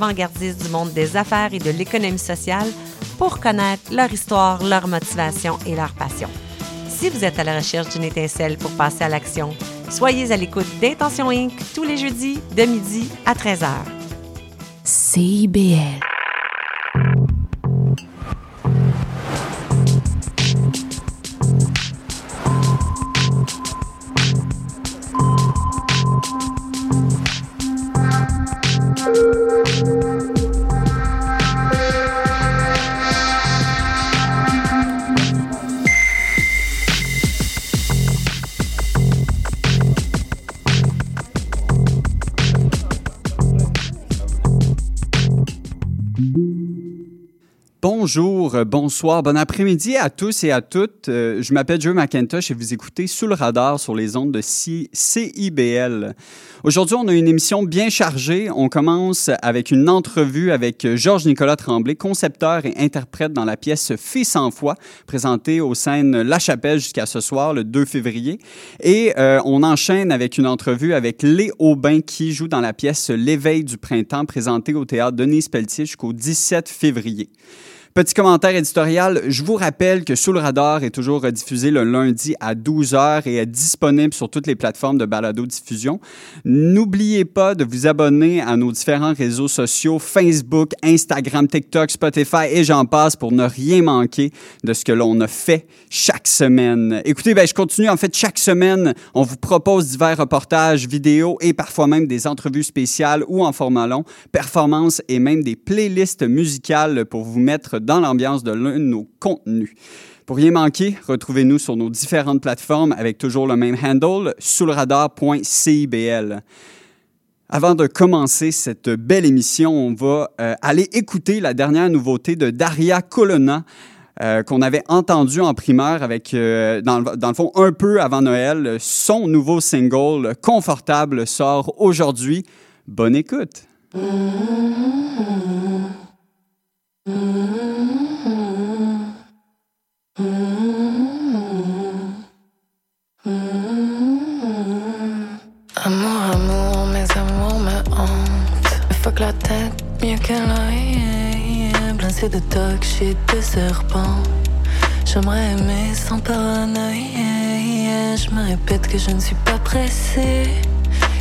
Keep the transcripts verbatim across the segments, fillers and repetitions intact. avant-gardistes du monde des affaires et de l'économie sociale pour connaître leur histoire, leur motivation et leur passion. Si vous êtes à la recherche d'une étincelle pour passer à l'action, soyez à l'écoute d'Intention incorporée tous les jeudis de midi à treize heures. C I B L. Bonjour, bonsoir, bon après-midi à tous et à toutes. Euh, je m'appelle Joe McIntosh et vous écoutez Sous le Radar sur les ondes de C I B L. Aujourd'hui, on a une émission bien chargée. On commence avec une entrevue avec Georges-Nicolas Tremblay, concepteur et interprète dans la pièce Fille sans foi, présentée aux scènes La Chapelle jusqu'à ce soir, le deux février. Et euh, on enchaîne avec une entrevue avec Léo Aubin qui joue dans la pièce L'éveil du printemps, présentée au théâtre Denise-Pelletier jusqu'au dix-sept février. Petit commentaire éditorial, je vous rappelle que Sous le Radar est toujours diffusé le lundi à douze heures et est disponible sur toutes les plateformes de balado-diffusion. N'oubliez pas de vous abonner à nos différents réseaux sociaux, Facebook, Instagram, TikTok, Spotify et j'en passe pour ne rien manquer de ce que l'on a fait chaque semaine. Écoutez, ben, je continue. En fait, chaque semaine, on vous propose divers reportages, vidéos et parfois même des entrevues spéciales ou en format long, performances et même des playlists musicales pour vous mettre dans l'ambiance de l'un de nos contenus. Pour rien manquer, retrouvez-nous sur nos différentes plateformes avec toujours le même handle, sous le radar point C I B L. Avant de commencer cette belle émission, on va euh, aller écouter la dernière nouveauté de Daria Colonna, Euh, qu'on avait entendu en primeur avec, euh, dans, le, dans le fond, un peu avant Noël. Son nouveau single, Confortable, sort aujourd'hui. Bonne écoute! Mm-hmm. Mm-hmm. Mm-hmm. Mm-hmm. Amour, amour, mes amours me hantent. Me fuck la tête, mieux que l'œil. Blincé de toc, shit, de serpent. J'aimerais aimer sans paranoïa. Je me répète que je ne suis pas pressée,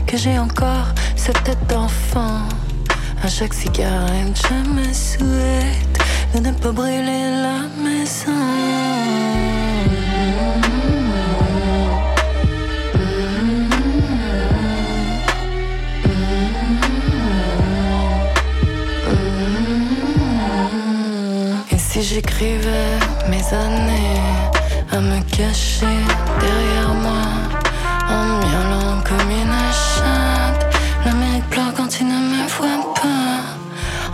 que j'ai encore cette tête d'enfant. À chaque cigarette, je me souhaite de ne pas brûler la maison. Mm-hmm. Mm-hmm. Mm-hmm. Mm-hmm. Et si j'écrivais mes années à me cacher derrière moi, en miaulant comme une chatte, l'Amérique pleure quand tu ne me vois pas.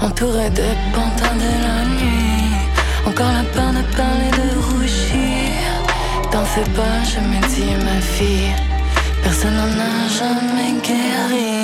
Entouré de pantins de la nuit, encore la peur de parler de rougir. Dans ces pas, je me dis ma fille, personne n'en a jamais guéri.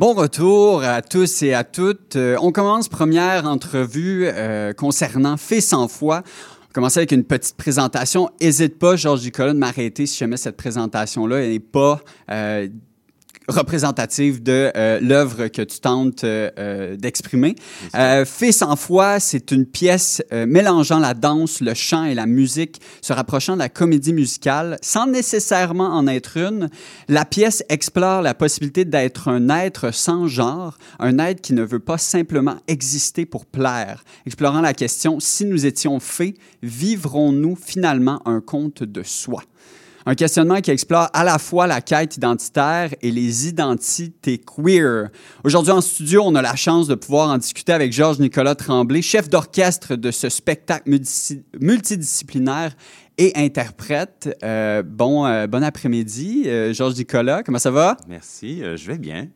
Bon retour à tous et à toutes. Euh, on commence première entrevue euh, concernant Fait sans foi. On commence avec une petite présentation. N'hésite pas, Georges-Nicolas, de m'arrêter si jamais cette présentation-là n'est pas euh, représentative de euh, l'œuvre que tu tentes euh, d'exprimer. Euh, Fait sans foi, c'est une pièce euh, mélangeant la danse, le chant et la musique, se rapprochant de la comédie musicale, sans nécessairement en être une. La pièce explore la possibilité d'être un être sans genre, un être qui ne veut pas simplement exister pour plaire, explorant la question « Si nous étions fées, vivrons-nous finalement un conte de soi ?» Un questionnement qui explore à la fois la quête identitaire et les identités queer. Aujourd'hui, en studio, on a la chance de pouvoir en discuter avec Georges-Nicolas Tremblay, chef d'orchestre de ce spectacle multidisciplinaire et interprète. Euh, bon, euh, bon après-midi, euh, Georges-Nicolas. Comment ça va? Merci, euh, je vais bien.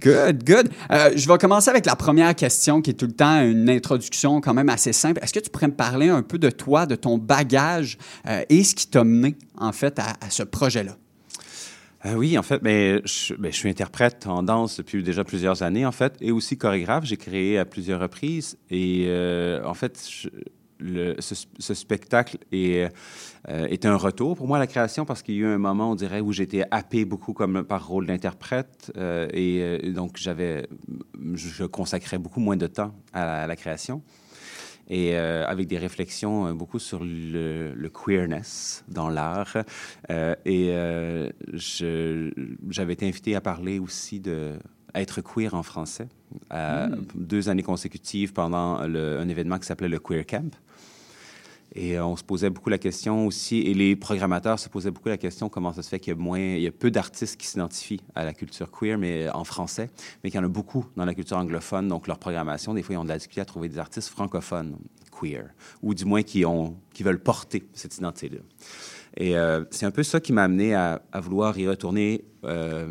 Good, good. Euh, je vais commencer avec la première question qui est tout le temps une introduction quand même assez simple. Est-ce que tu pourrais me parler un peu de toi, de ton bagage euh, et ce qui t'a mené, en fait, à, à ce projet-là? Euh, oui, en fait, mais je, mais je suis interprète en danse depuis déjà plusieurs années, en fait, et aussi chorégraphe. J'ai créé à plusieurs reprises et, euh, en fait... Je, Le, ce, ce spectacle est, euh, est un retour pour moi à la création parce qu'il y a eu un moment, on dirait, où j'étais happé beaucoup comme par rôle d'interprète euh, et euh, donc j'avais, je consacrais beaucoup moins de temps à, à la création et euh, avec des réflexions euh, beaucoup sur le, le queerness dans l'art euh, et euh, je, j'avais été invité à parler aussi de être queer en français euh, mm. deux années consécutives pendant le, un événement qui s'appelait le Queer Camp. Et on se posait beaucoup la question aussi, et les programmateurs se posaient beaucoup la question comment ça se fait qu'il y a moins, il y a peu d'artistes qui s'identifient à la culture queer, mais en français, mais qu'il y en a beaucoup dans la culture anglophone. Donc leur programmation, des fois, ils ont de la difficulté à trouver des artistes francophones queer, ou du moins qui ont, qui veulent porter cette identité-là. Et euh, c'est un peu ça qui m'a amené à, à vouloir y retourner, euh,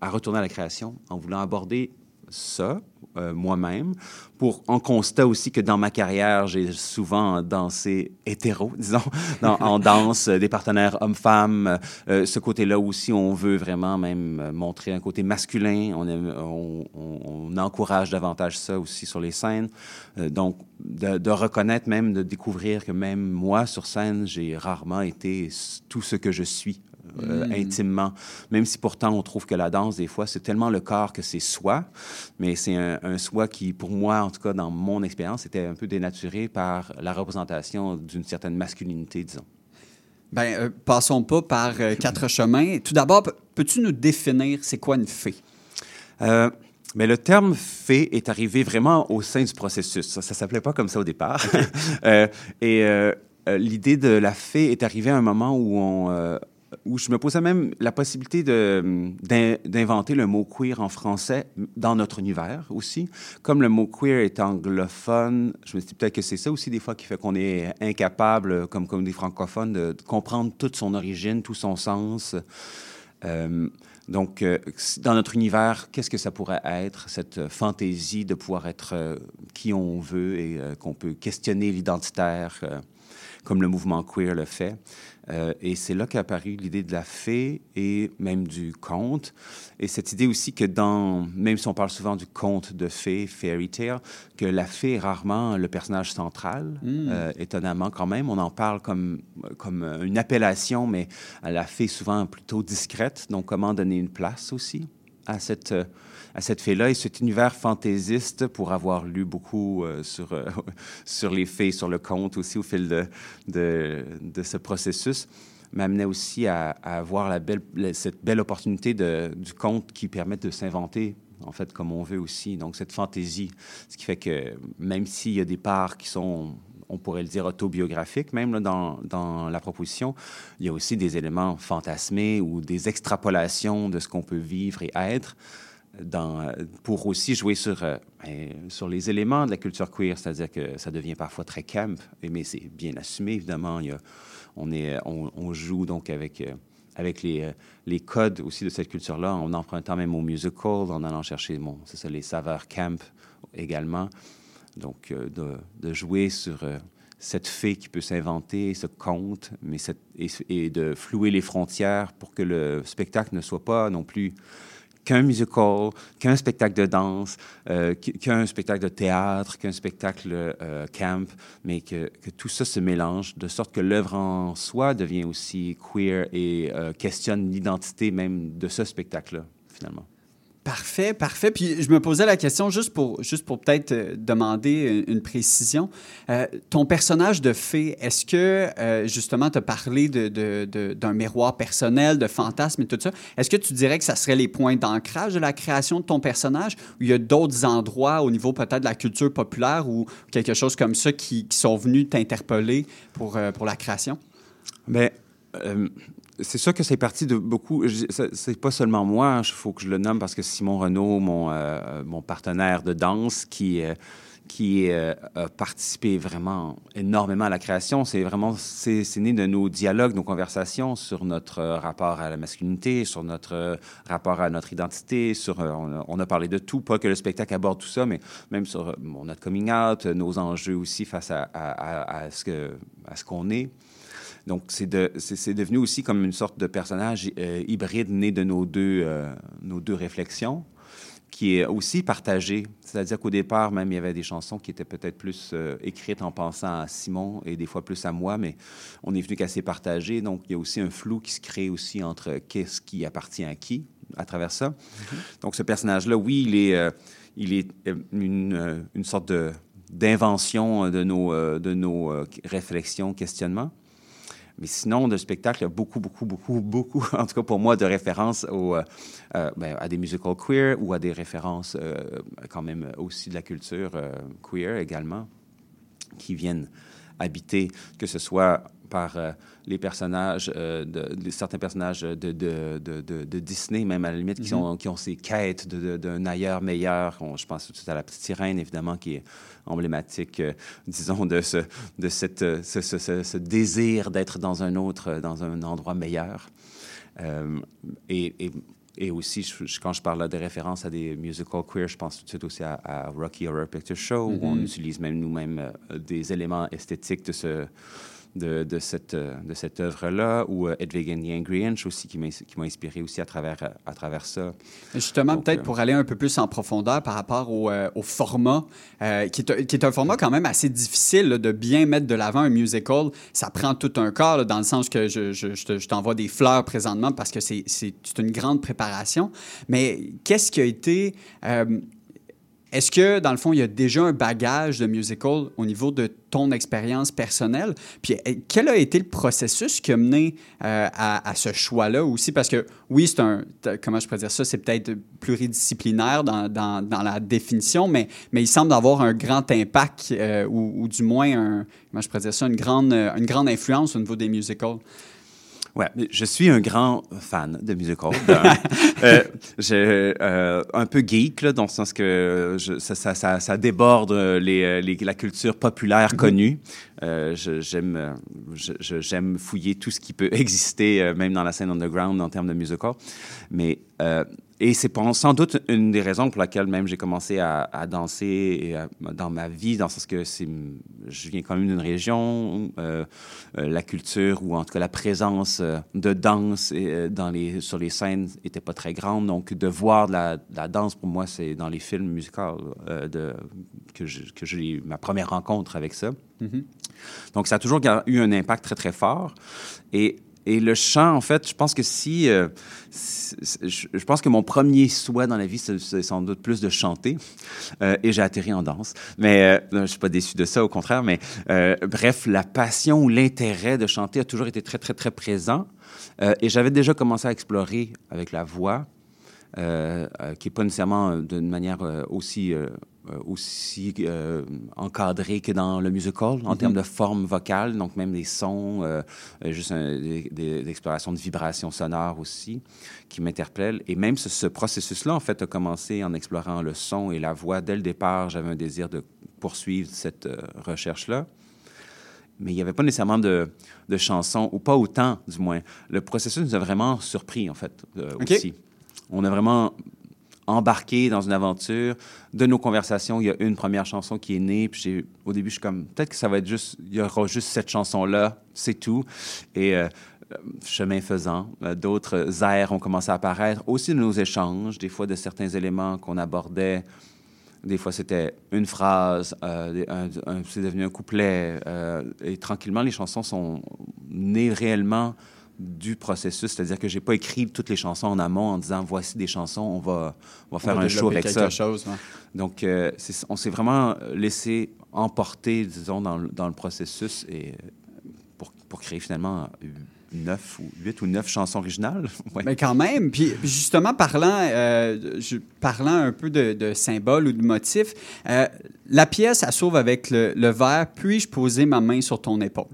à retourner à la création, en voulant aborder ça euh, moi-même, pour en constat aussi que dans ma carrière, j'ai souvent dansé hétéro, disons, dans, en danse, des partenaires hommes-femmes. Euh, ce côté-là aussi, on veut vraiment même montrer un côté masculin. On, aime, on, on, on encourage davantage ça aussi sur les scènes. Euh, donc, de, de reconnaître même, de découvrir que même moi, sur scène, j'ai rarement été tout ce que je suis. Euh, mmh. intimement, même si pourtant on trouve que la danse, des fois, c'est tellement le corps que c'est soi, mais c'est un, un soi qui, pour moi, en tout cas, dans mon expérience, était un peu dénaturé par la représentation d'une certaine masculinité, disons. Bien, euh, passons pas par euh, quatre chemins. Tout d'abord, p- peux-tu nous définir c'est quoi une fée? Euh... Mais le terme « fée » est arrivé vraiment au sein du processus. Ça ne s'appelait pas comme ça au départ. euh, et euh, l'idée de la fée est arrivée à un moment où on... Euh, où je me posais même la possibilité de, d'in, d'inventer le mot « queer » en français dans notre univers aussi. Comme le mot « queer » est anglophone, je me suis dit peut-être que c'est ça aussi des fois qui fait qu'on est incapable, comme, comme des francophones, de, de comprendre toute son origine, tout son sens. Euh, donc, euh, dans notre univers, qu'est-ce que ça pourrait être, cette fantaisie de pouvoir être euh, qui on veut et euh, qu'on peut questionner l'identitaire euh, comme le mouvement queer le fait. Euh, et c'est là qu'est apparue l'idée de la fée et même du conte. Et cette idée aussi que dans, même si on parle souvent du conte de fée, fairy tale, que la fée est rarement le personnage central, mm. euh, étonnamment quand même. On en parle comme, comme une appellation, mais la fée est souvent plutôt discrète. Donc comment donner une place aussi à cette... Euh, à cette fée-là et cet univers fantaisiste pour avoir lu beaucoup euh, sur, euh, sur les fées, sur le conte aussi au fil de, de, de ce processus, m'amenait aussi à, à avoir la belle, la, cette belle opportunité de, du conte qui permet de s'inventer, en fait, comme on veut aussi. Donc, cette fantaisie, ce qui fait que même s'il y a des parts qui sont... on pourrait le dire autobiographique, même là, dans, dans la proposition. Il y a aussi des éléments fantasmés ou des extrapolations de ce qu'on peut vivre et être dans, pour aussi jouer sur, euh, sur les éléments de la culture queer, c'est-à-dire que ça devient parfois très camp, mais c'est bien assumé, évidemment. Il y a, on, est, on, on joue donc avec... Euh, avec les, les codes aussi de cette culture-là, en empruntant même au musical, en allant chercher, bon, c'est ça, les saveurs camp également. Donc, euh, de, de jouer sur euh, cette fée qui peut s'inventer, ce conte, mais cette, et, et de flouer les frontières pour que le spectacle ne soit pas non plus qu'un musical, qu'un spectacle de danse, euh, qu'un spectacle de théâtre, qu'un spectacle euh, camp, mais que, que tout ça se mélange, de sorte que l'œuvre en soi devient aussi queer et euh, questionne l'identité même de ce spectacle-là, finalement. Parfait, parfait. Puis je me posais la question juste pour, juste pour peut-être demander une précision. Euh, ton personnage de fée, est-ce que, euh, justement, tu as parlé de, de, de, d'un miroir personnel, de fantasme et tout ça, est-ce que tu dirais que ça serait les points d'ancrage de la création de ton personnage ou il y a d'autres endroits au niveau peut-être de la culture populaire ou quelque chose comme ça qui, qui sont venus t'interpeller pour, euh, pour la création? Bien... Euh... C'est sûr que c'est parti de beaucoup... C'est pas seulement moi, il faut que je le nomme, parce que Simon Renaud, mon, euh, mon partenaire de danse, qui, euh, qui euh, a participé vraiment énormément à la création, c'est vraiment... C'est, c'est né de nos dialogues, nos conversations sur notre rapport à la masculinité, sur notre rapport à notre identité, sur... On a, on a parlé de tout, pas que le spectacle aborde tout ça, mais même sur bon, notre coming out, nos enjeux aussi face à, à, à, à, ce, que, à ce qu'on est. Donc, c'est, de, c'est, c'est devenu aussi comme une sorte de personnage euh, hybride né de nos deux, euh, nos deux réflexions, qui est aussi partagée. C'est-à-dire qu'au départ, même, il y avait des chansons qui étaient peut-être plus euh, écrites en pensant à Simon et des fois plus à moi, mais on est venu qu'assez partagé. Donc, il y a aussi un flou qui se crée aussi entre qu'est-ce qui appartient à qui à travers ça. Mm-hmm. Donc, ce personnage-là, oui, il est, euh, il est une, une sorte de, d'invention de nos, euh, de nos euh, réflexions, questionnements. Mais sinon, de spectacle, il y a beaucoup, beaucoup, beaucoup, beaucoup, en tout cas pour moi, de références au, euh, ben, à des musicals queer ou à des références euh, quand même aussi de la culture euh, queer également, qui viennent habiter, que ce soit par euh, les personnages, euh, de, de, certains personnages de, de, de, de, de Disney, même à la limite, mm-hmm. qui, ont, qui ont ces quêtes de, de, d'un ailleurs meilleur. On, je pense tout de suite à La Petite Sirène, évidemment, qui est emblématique, euh, disons, de, ce, de cette, ce, ce, ce, ce désir d'être dans un autre, dans un endroit meilleur. Euh, et, et, et aussi, je, je, quand je parle de référence à des musicals queer, je pense tout de suite aussi à, à Rocky Horror Picture Show, mm-hmm. où on utilise même nous-mêmes euh, des éléments esthétiques de ce... De, de, cette, de cette œuvre-là, ou uh, Hedwig and the Angry Inch aussi, qui m'a, qui m'a inspiré aussi à travers, à travers ça. Justement, donc, peut-être euh... pour aller un peu plus en profondeur par rapport au, euh, au format, euh, qui, est, qui est un format quand même assez difficile là, de bien mettre de l'avant un musical. Ça prend tout un corps, là, dans le sens que je, je, je, te, je t'envoie des fleurs présentement parce que c'est, c'est, c'est une grande préparation. Mais qu'est-ce qui a été... Euh, Est-ce que, dans le fond, il y a déjà un bagage de musical au niveau de ton expérience personnelle? Puis, quel a été le processus qui a mené euh, à, à ce choix-là aussi? Parce que, oui, c'est un... Comment je pourrais dire ça? C'est peut-être pluridisciplinaire dans, dans, dans la définition, mais, mais il semble avoir un grand impact euh, ou, ou du moins, un, comment je pourrais dire ça, une grande, une grande influence au niveau des musicals. Ouais, je suis un grand fan de musicals. euh, je, euh, un peu geek, là, dans le sens que je, ça, ça, ça, ça déborde les, les, la culture populaire connue. Euh, je, j'aime, je, j'aime fouiller tout ce qui peut exister, même dans la scène underground, en termes de musicals. Mais... Euh, Et c'est sans doute une des raisons pour laquelle même j'ai commencé à, à danser et à, dans ma vie, dans le sens que c'est, je viens quand même d'une région, euh, euh, la culture ou en tout cas la présence de danse et, dans les, sur les scènes n'était pas très grande. Donc, de voir de la, de la danse, pour moi, c'est dans les films musicaux euh, de, que, je, que j'ai ma première rencontre avec ça. Mm-hmm. Donc, ça a toujours eu un impact très, très fort. Et... Et le chant, en fait, je pense que si... Euh, si je pense que mon premier souhait dans la vie, c'est, c'est sans doute plus de chanter. Euh, et j'ai atterri en danse. Mais euh, je ne suis pas déçu de ça, au contraire. Mais euh, bref, la passion ou l'intérêt de chanter a toujours été très, très, très présent. Euh, et j'avais déjà commencé à explorer avec la voix, euh, euh, qui n'est pas nécessairement d'une manière euh, aussi... Euh, aussi euh, encadré que dans le musical, en mm-hmm. termes de forme vocale, donc même des sons, euh, juste un, des, des explorations de vibrations sonores aussi, qui m'interpellent. Et même ce, ce processus-là, en fait, a commencé en explorant le son et la voix. Dès le départ, j'avais un désir de poursuivre cette euh, recherche-là. Mais il n'y avait pas nécessairement de, de chansons, ou pas autant, du moins. Le processus nous a vraiment surpris, en fait, euh, okay. aussi. On a vraiment... embarqué dans une aventure. De nos conversations, il y a une première chanson qui est née, puis j'ai, au début, je suis comme, peut-être que ça va être juste, il y aura juste cette chanson-là, c'est tout. Et euh, chemin faisant, d'autres aires ont commencé à apparaître. Aussi de nos échanges, des fois de certains éléments qu'on abordait. Des fois, c'était une phrase, euh, un, un, c'est devenu un couplet. Euh, et tranquillement, les chansons sont nées réellement du processus. C'est-à-dire que je n'ai pas écrit toutes les chansons en amont en disant « Voici des chansons, on va, on va faire on va un show avec ça. » chose, hein. Donc, euh, c'est, on s'est vraiment laissé emporter, disons, dans, dans le processus et pour, pour créer finalement... Euh, neuf ou huit ou neuf chansons originales. Ouais. Mais quand même. Puis justement, parlant, euh, je, parlant un peu de, de symboles ou de motifs, euh, la pièce, elle s'ouvre avec le, le vers « Puis-je poser ma main sur ton épaule? »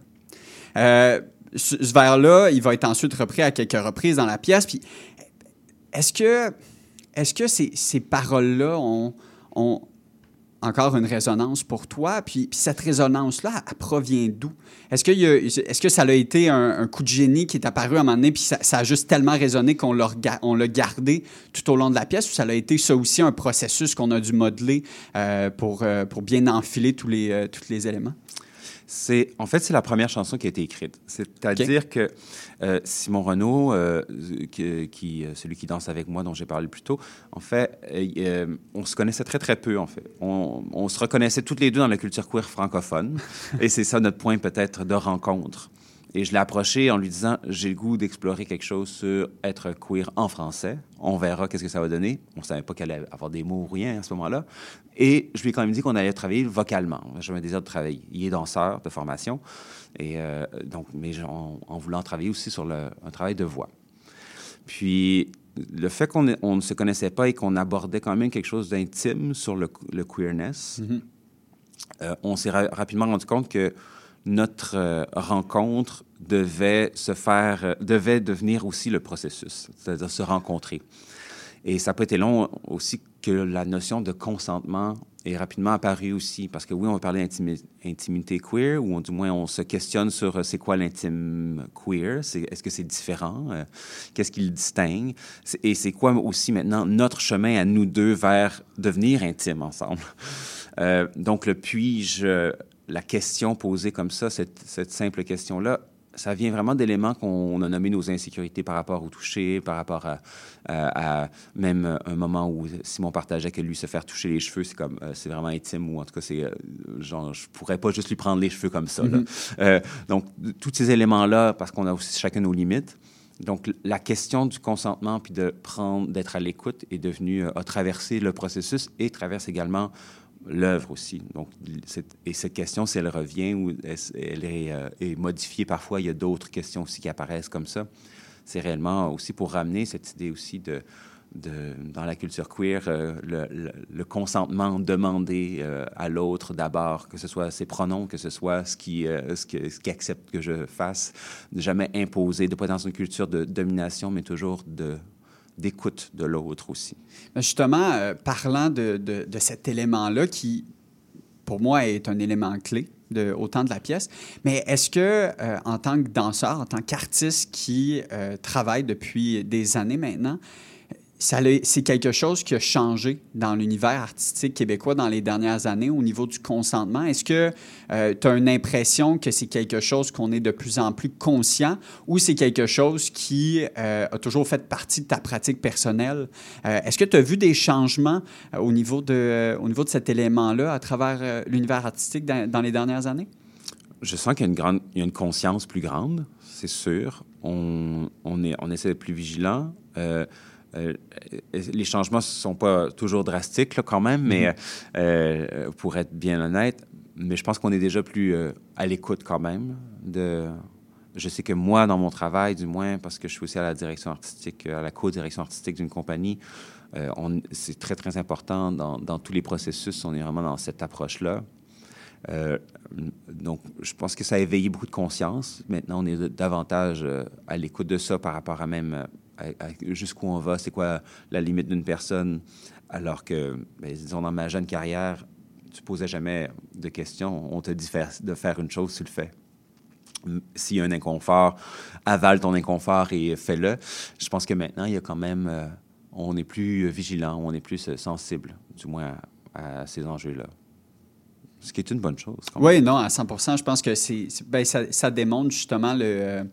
euh, Ce, ce vers-là, il va être ensuite repris à quelques reprises dans la pièce. Puis est-ce que, est-ce que ces, ces paroles-là ont... ont encore une résonance pour toi, puis, puis cette résonance-là, elle provient d'où? Est-ce que, il y a, est-ce que ça a été un, un coup de génie qui est apparu à un moment donné, puis ça, ça a juste tellement résonné qu'on l'a, on l'a gardé tout au long de la pièce, ou ça a été ça aussi un processus qu'on a dû modeler euh, pour, euh, pour bien enfiler tous les, euh, tous les éléments? C'est, en fait, c'est la première chanson qui a été écrite. C'est-à-dire okay. que euh, Simon Renaud, euh, qui, qui, celui qui danse avec moi, dont j'ai parlé plus tôt, en fait, euh, on se connaissait très, très peu, en fait. On, on se reconnaissait toutes les deux dans la culture queer francophone. Et c'est ça notre point, peut-être, de rencontre. Et je l'ai approché en lui disant « J'ai le goût d'explorer quelque chose sur être queer en français. On verra qu'est-ce que ça va donner. » On ne savait pas qu'elle allait avoir des mots ou rien à ce moment-là. Et je lui ai quand même dit qu'on allait travailler vocalement. J'avais un désir de travailler. Il est danseur de formation. Et euh, donc, mais en, en voulant travailler aussi sur le, un travail de voix. Puis, le fait qu'on on ne se connaissait pas et qu'on abordait quand même quelque chose d'intime sur le, le queerness, mm-hmm. euh, on s'est ra- rapidement rendu compte que notre euh, rencontre devait se faire, euh, devait devenir aussi le processus, c'est-à-dire se rencontrer. Et ça n'a pas été long aussi que la notion de consentement est rapidement apparue aussi, parce que oui, on va parler d'intimi- intimité queer, ou du moins on se questionne sur euh, c'est quoi l'intime queer, c'est, est-ce que c'est différent, euh, qu'est-ce qui le distingue, c'est, et c'est quoi aussi maintenant notre chemin à nous deux vers devenir intime ensemble. euh, donc le puis-je... Euh, La question posée comme ça, cette, cette simple question-là, ça vient vraiment d'éléments qu'on a nommés nos insécurités par rapport au toucher, par rapport à, à, à même un moment où Simon partageait que lui se faire toucher les cheveux, c'est comme euh, c'est vraiment intime ou en tout cas c'est euh, genre je pourrais pas juste lui prendre les cheveux comme ça. Mm-hmm. Là. Euh, donc tous ces éléments-là, parce qu'on a aussi chacun nos limites. Donc la question du consentement puis de prendre, d'être à l'écoute est devenue euh, a traversé le processus et traverse également l'œuvre aussi. Donc, cette, et cette question, si elle revient ou elle, elle est, euh, est modifiée parfois, il y a d'autres questions aussi qui apparaissent comme ça. C'est réellement aussi pour ramener cette idée aussi de, de dans la culture queer, euh, le, le, le consentement demandé euh, à l'autre d'abord, que ce soit ses pronoms, que ce soit ce qui, euh, ce que, ce qui accepte que je fasse, de jamais imposer, de pas dans une culture de domination, mais toujours de... d'écoute de l'autre aussi. Justement, euh, parlant de, de, de cet élément-là qui, pour moi, est un élément clé de, autant de la pièce, mais est-ce que, euh, en tant que danseur, en tant qu'artiste qui euh, travaille depuis des années maintenant, ça le, c'est quelque chose qui a changé dans l'univers artistique québécois dans les dernières années au niveau du consentement? Est-ce que euh, tu as une impression que c'est quelque chose qu'on est de plus en plus conscient ou c'est quelque chose qui euh, a toujours fait partie de ta pratique personnelle? Euh, est-ce que tu as vu des changements euh, au niveau de, euh, au niveau de cet élément-là à travers euh, l'univers artistique dans, dans les dernières années? Je sens qu'il y a une, grande, il y a une conscience plus grande, c'est sûr. On, on, est, on essaie d'être plus vigilant. Euh, Euh, les changements ne sont pas toujours drastiques, là, quand même, mais mm-hmm. euh, pour être bien honnête, mais je pense qu'on est déjà plus euh, à l'écoute quand même. De... Je sais que moi, dans mon travail, du moins, parce que je suis aussi à la direction artistique, à la co-direction artistique d'une compagnie, euh, on... c'est très, très important dans, dans tous les processus. On est vraiment dans cette approche-là. Euh, donc, je pense que ça a éveillé beaucoup de conscience. Maintenant, on est davantage euh, à l'écoute de ça par rapport à même... Euh, À, à, jusqu'où on va, c'est quoi la limite d'une personne, alors que, ben, disons, dans ma jeune carrière, tu ne posais jamais de questions. On te dit faire, de faire une chose, tu le fais. S'il y a un inconfort, avale ton inconfort et fais-le. Je pense que maintenant, il y a quand même... Euh, on est plus vigilant, on est plus sensible, du moins, à, à ces enjeux-là. Ce qui est une bonne chose. Oui, non, à cent pour cent, je pense que c'est, c'est, ben, ça, ça démontre justement le... Euh,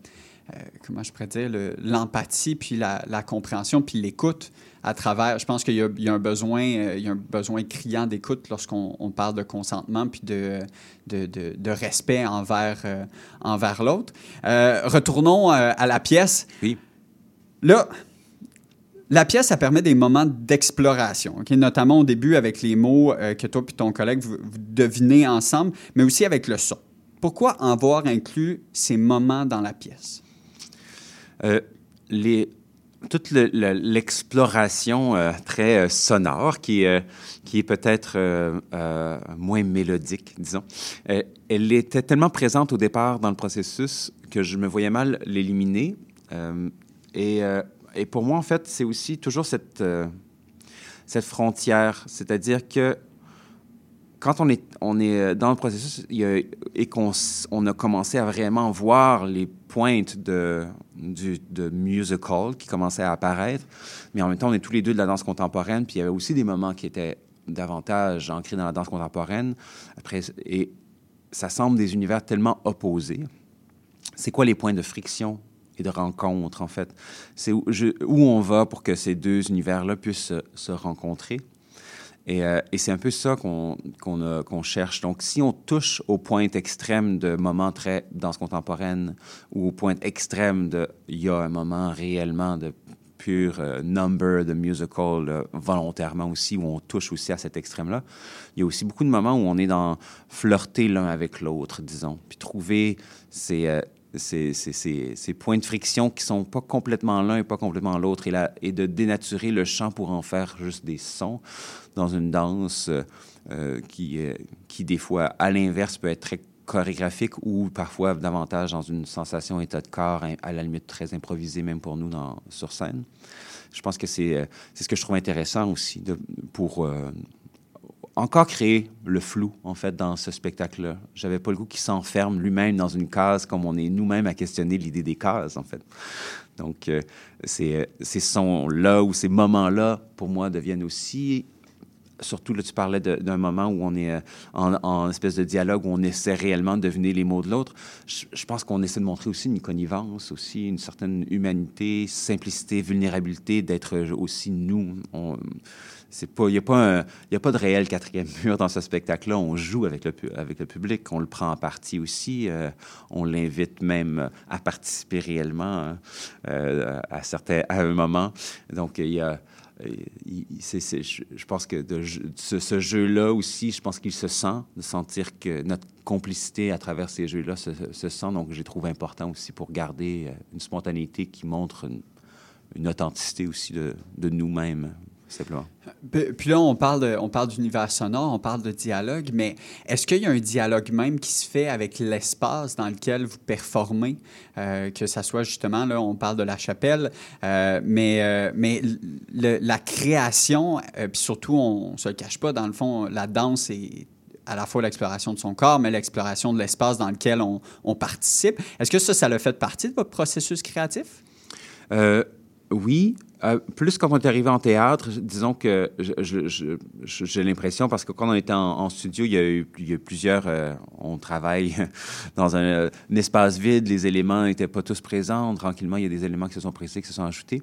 euh, comment je pourrais dire, le, l'empathie, puis la, la compréhension, puis l'écoute à travers... Je pense qu'il y a, il y a un besoin, euh, il y a un besoin criant d'écoute lorsqu'on on parle de consentement, puis de, de, de, de respect envers, euh, envers l'autre. Euh, retournons euh, à la pièce. Oui. Là... La pièce, ça permet des moments d'exploration, okay? Notamment au début avec les mots euh, que toi et ton collègue, vous, vous devinez ensemble, mais aussi avec le son. Pourquoi en avoir inclus ces moments dans la pièce? Euh, les, toute le, le, l'exploration euh, très euh, sonore, qui, euh, qui est peut-être euh, euh, moins mélodique, disons, euh, elle était tellement présente au départ dans le processus que je me voyais mal l'éliminer. Euh, et... Euh, Et pour moi, en fait, c'est aussi toujours cette, euh, cette frontière. C'est-à-dire que quand on est, on est dans le processus il y a, et qu'on on a commencé à vraiment voir les pointes de, du, de musical qui commençaient à apparaître, mais en même temps, on est tous les deux de la danse contemporaine, puis il y avait aussi des moments qui étaient davantage ancrés dans la danse contemporaine. Après, et ça semble des univers tellement opposés. C'est quoi les points de friction et de rencontre, en fait? C'est où, je, où on va pour que ces deux univers-là puissent se, se rencontrer. Et, euh, et c'est un peu ça qu'on, qu'on, a, qu'on cherche. Donc, si on touche aux pointes extrêmes de moments très danse contemporaine ou aux pointes extrêmes de... Il y a un moment réellement de pur euh, number, de musical, là, volontairement aussi, où on touche aussi à cet extrême-là. Il y a aussi beaucoup de moments où on est dans flirter l'un avec l'autre, disons, puis trouver ces... Euh, Ces, ces, ces, ces points de friction qui ne sont pas complètement l'un et pas complètement l'autre, et, la, et de dénaturer le chant pour en faire juste des sons dans une danse euh, qui, euh, qui, des fois, à l'inverse, peut être très chorégraphique ou parfois davantage dans une sensation état de corps, à la limite très improvisée même pour nous dans, sur scène. Je pense que c'est, c'est ce que je trouve intéressant aussi de, pour... Euh, encore créer le flou, en fait, dans ce spectacle-là. J'avais pas le goût qu'il s'enferme lui-même dans une case, comme on est nous-mêmes à questionner l'idée des cases, en fait. Donc, euh, ces, ces sons-là ou ces moments-là, pour moi, deviennent aussi... Surtout, là, tu parlais de, d'un moment où on est en, en espèce de dialogue, où on essaie réellement de deviner les mots de l'autre. Je, je pense qu'on essaie de montrer aussi une connivence, aussi une certaine humanité, simplicité, vulnérabilité, d'être aussi nous. On, c'est pas, il n'y a pas un, il y a pas de réel quatrième mur dans ce spectacle-là. On joue avec le, avec le public, on le prend en partie aussi. Euh, on l'invite même à participer réellement euh, à, certains, à un moment. Donc, il y a... C'est, c'est, je, je pense que de, ce, ce jeu-là aussi, je pense qu'il se sent, de sentir que notre complicité à travers ces jeux-là se, se sent. Donc, je trouve important aussi pour garder une spontanéité qui montre une, une authenticité aussi de, de nous-mêmes, simplement. Puis là, on parle, de, on parle d'univers sonore, on parle de dialogue, mais est-ce qu'il y a un dialogue même qui se fait avec l'espace dans lequel vous performez, euh, que ça soit justement, là, on parle de la chapelle, euh, mais, euh, mais le, la création, euh, puis surtout, on ne se le cache pas, dans le fond, la danse est à la fois l'exploration de son corps, mais l'exploration de l'espace dans lequel on, on participe. Est-ce que ça, ça a fait partie de votre processus créatif? Euh, oui. Euh, plus quand on est arrivé en théâtre, disons que je, je, je, je, j'ai l'impression, parce que quand on était en, en studio, il y a eu, il y a eu plusieurs... Euh, on travaille dans un, euh, un espace vide, les éléments n'étaient pas tous présents. Tranquillement, il y a des éléments qui se sont pressés, qui se sont ajoutés.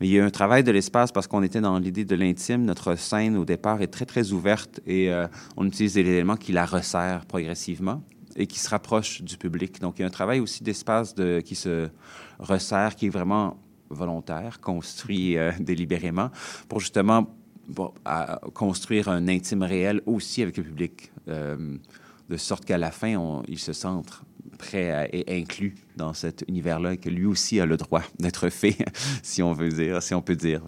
Mais il y a eu un travail de l'espace parce qu'on était dans l'idée de l'intime. Notre scène, au départ, est très, très ouverte et euh, on utilise des éléments qui la resserrent progressivement et qui se rapprochent du public. Donc, il y a un travail aussi d'espace de, qui se resserre, qui est vraiment... volontaire, construit euh, délibérément, pour justement bon, à construire un intime réel aussi avec le public, euh, de sorte qu'à la fin, on, il se centre prêt à, et inclus dans cet univers-là, et que lui aussi a le droit d'être fait, si on veut dire, si on peut dire.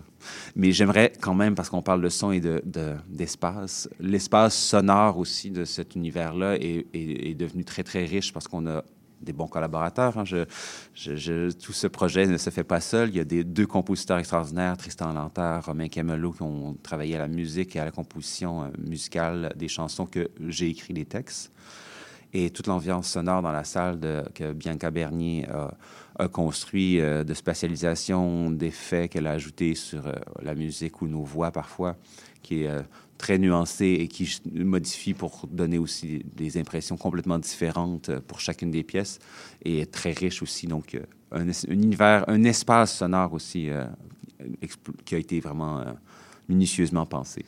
Mais j'aimerais quand même, parce qu'on parle de son et de, de, d'espace, l'espace sonore aussi de cet univers-là est, est, est devenu très, très riche, parce qu'on a des bons collaborateurs. Hein. Je, je, je, tout ce projet ne se fait pas seul. Il y a des, deux compositeurs extraordinaires, Tristan Lanterre, Romain Camelot, qui ont travaillé à la musique et à la composition musicale des chansons que j'ai écrit les textes. Et toute l'ambiance sonore dans la salle de, que Bianca Bernier a, a construit, euh, de spatialisation, d'effets qu'elle a ajoutés sur euh, la musique ou nos voix parfois, qui est... Euh, très nuancé et qui modifie pour donner aussi des impressions complètement différentes pour chacune des pièces, et très riche aussi. Donc, un, un univers, un espace sonore aussi euh, exp- qui a été vraiment euh, minutieusement pensé.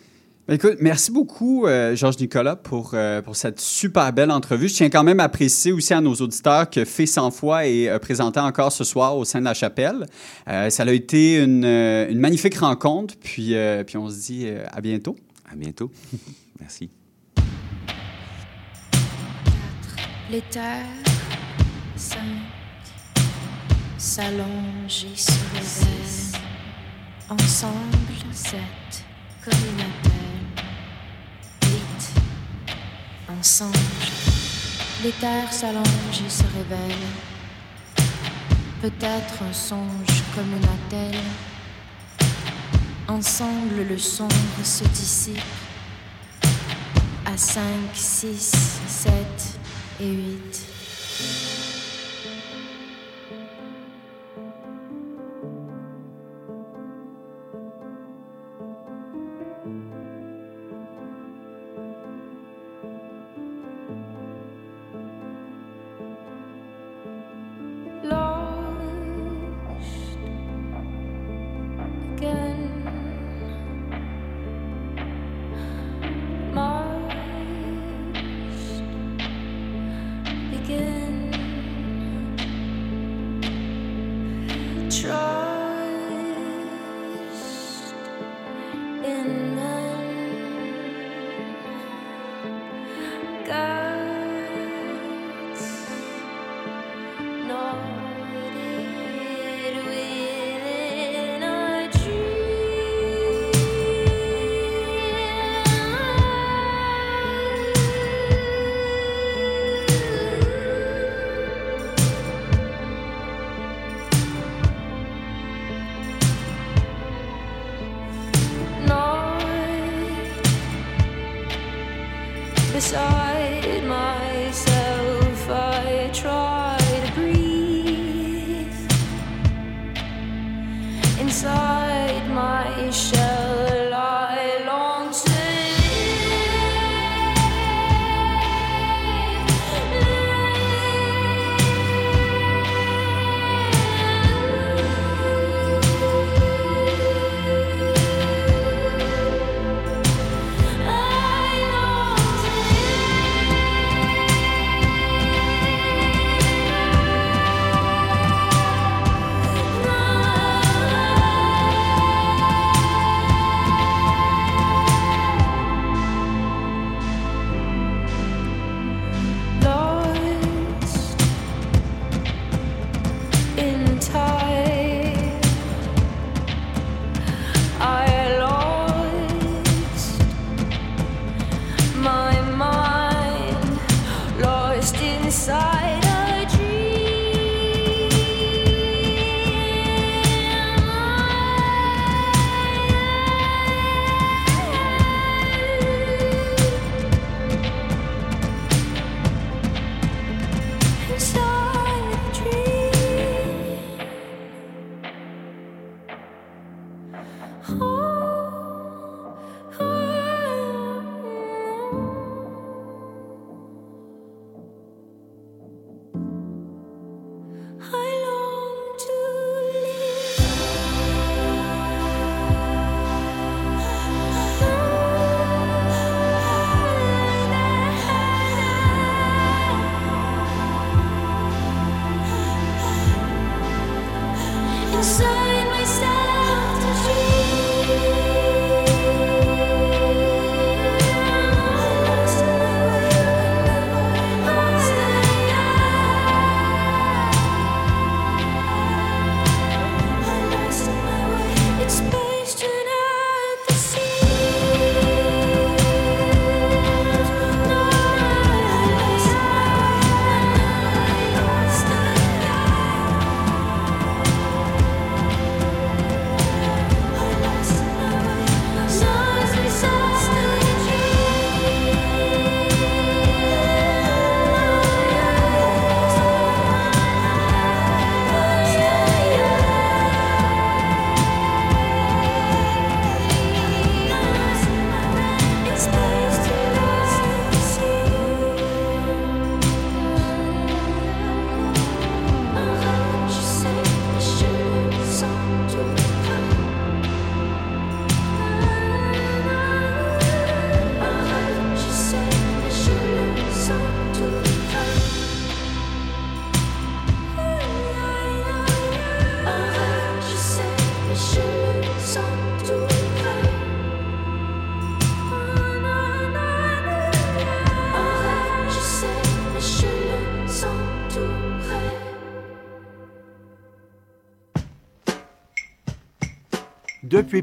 Écoute, merci beaucoup, euh, Georges-Nicolas, pour, euh, pour cette super belle entrevue. Je tiens quand même à préciser aussi à nos auditeurs que Fée sans foi est euh, présentée encore ce soir au sein de la chapelle. Euh, ça a été une, une magnifique rencontre, puis, euh, puis on se dit euh, à bientôt. À bientôt. Merci. quatre, les terres, cinq, s'allonger sur les ailes, ensemble, sept, comme une appel, huit, ensemble, les terres s'allongent et se révèlent, peut-être un songe comme une attelle, ensemble le sombre se dissipe, à cinq, six, sept, et huit. Depuis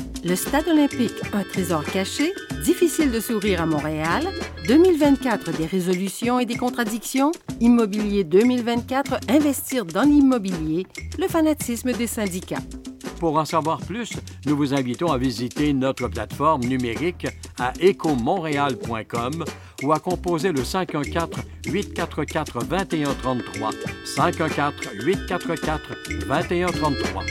Le Stade olympique, un trésor caché, difficile de sourire à Montréal, deux mille vingt-quatre, des résolutions et des contradictions, Immobilier deux mille vingt-quatre, investir dans l'immobilier, le fanatisme des syndicats. Pour en savoir plus, nous vous invitons à visiter notre plateforme numérique à éco montréal point com ou à composer le cinq un quatre, huit quatre quatre, deux un trois trois, cinq un quatre, huit quatre quatre, deux un trois trois.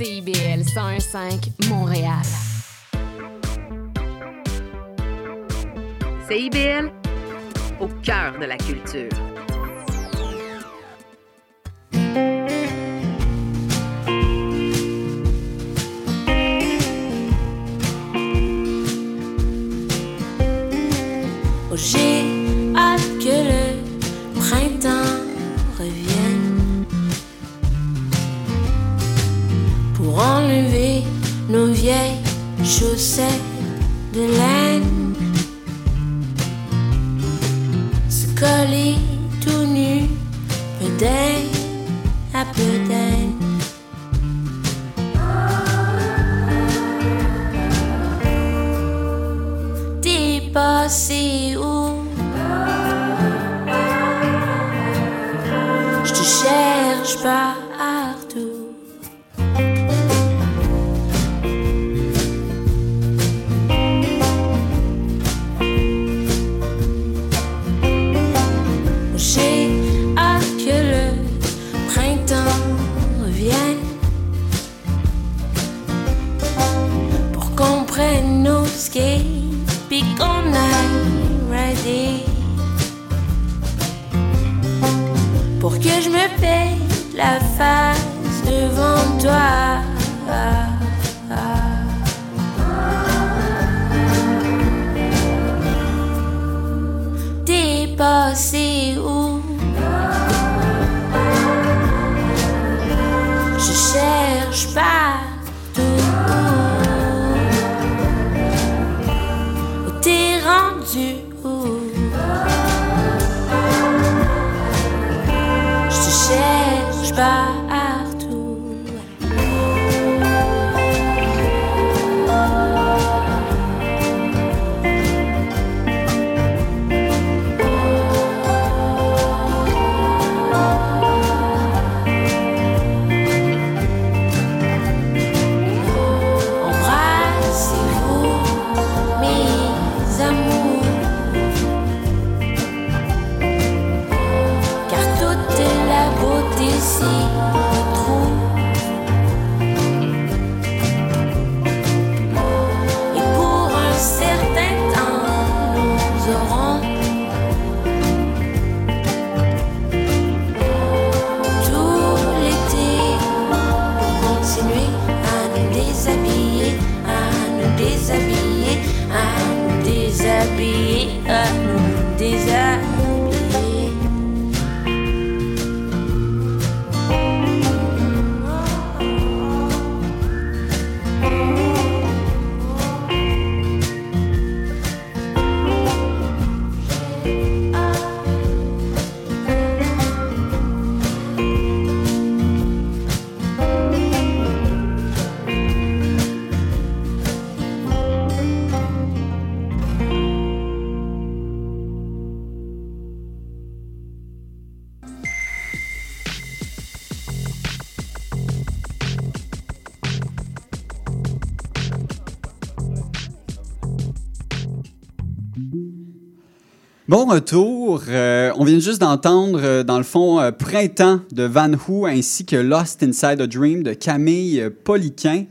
C I B L cent un virgule cinq, Montréal. C I B L, au cœur de la culture. Oh, j'ai hâte que le printemps revienne pour enlever nos vieilles chaussettes de laine, collé tout nu, peut-être, à peut-être. T'es passé où? Je te cherche partout. Puis qu'on aille rider, pour que je me paye la face devant toi. T'es passé où? Je cherche pas. Je te cherche partout. Embrassez-vous, mes amours. Si retrouve, et pour un certain temps nous aurons tout l'été pour continuer à nous déshabiller, à nous déshabiller, à nous déshabiller, à nous déshabiller. Bon retour. Euh, on vient juste d'entendre, euh, dans le fond, euh, Printemps de Van Hoo ainsi que Lost Inside a Dream de Camille euh, Poliquin.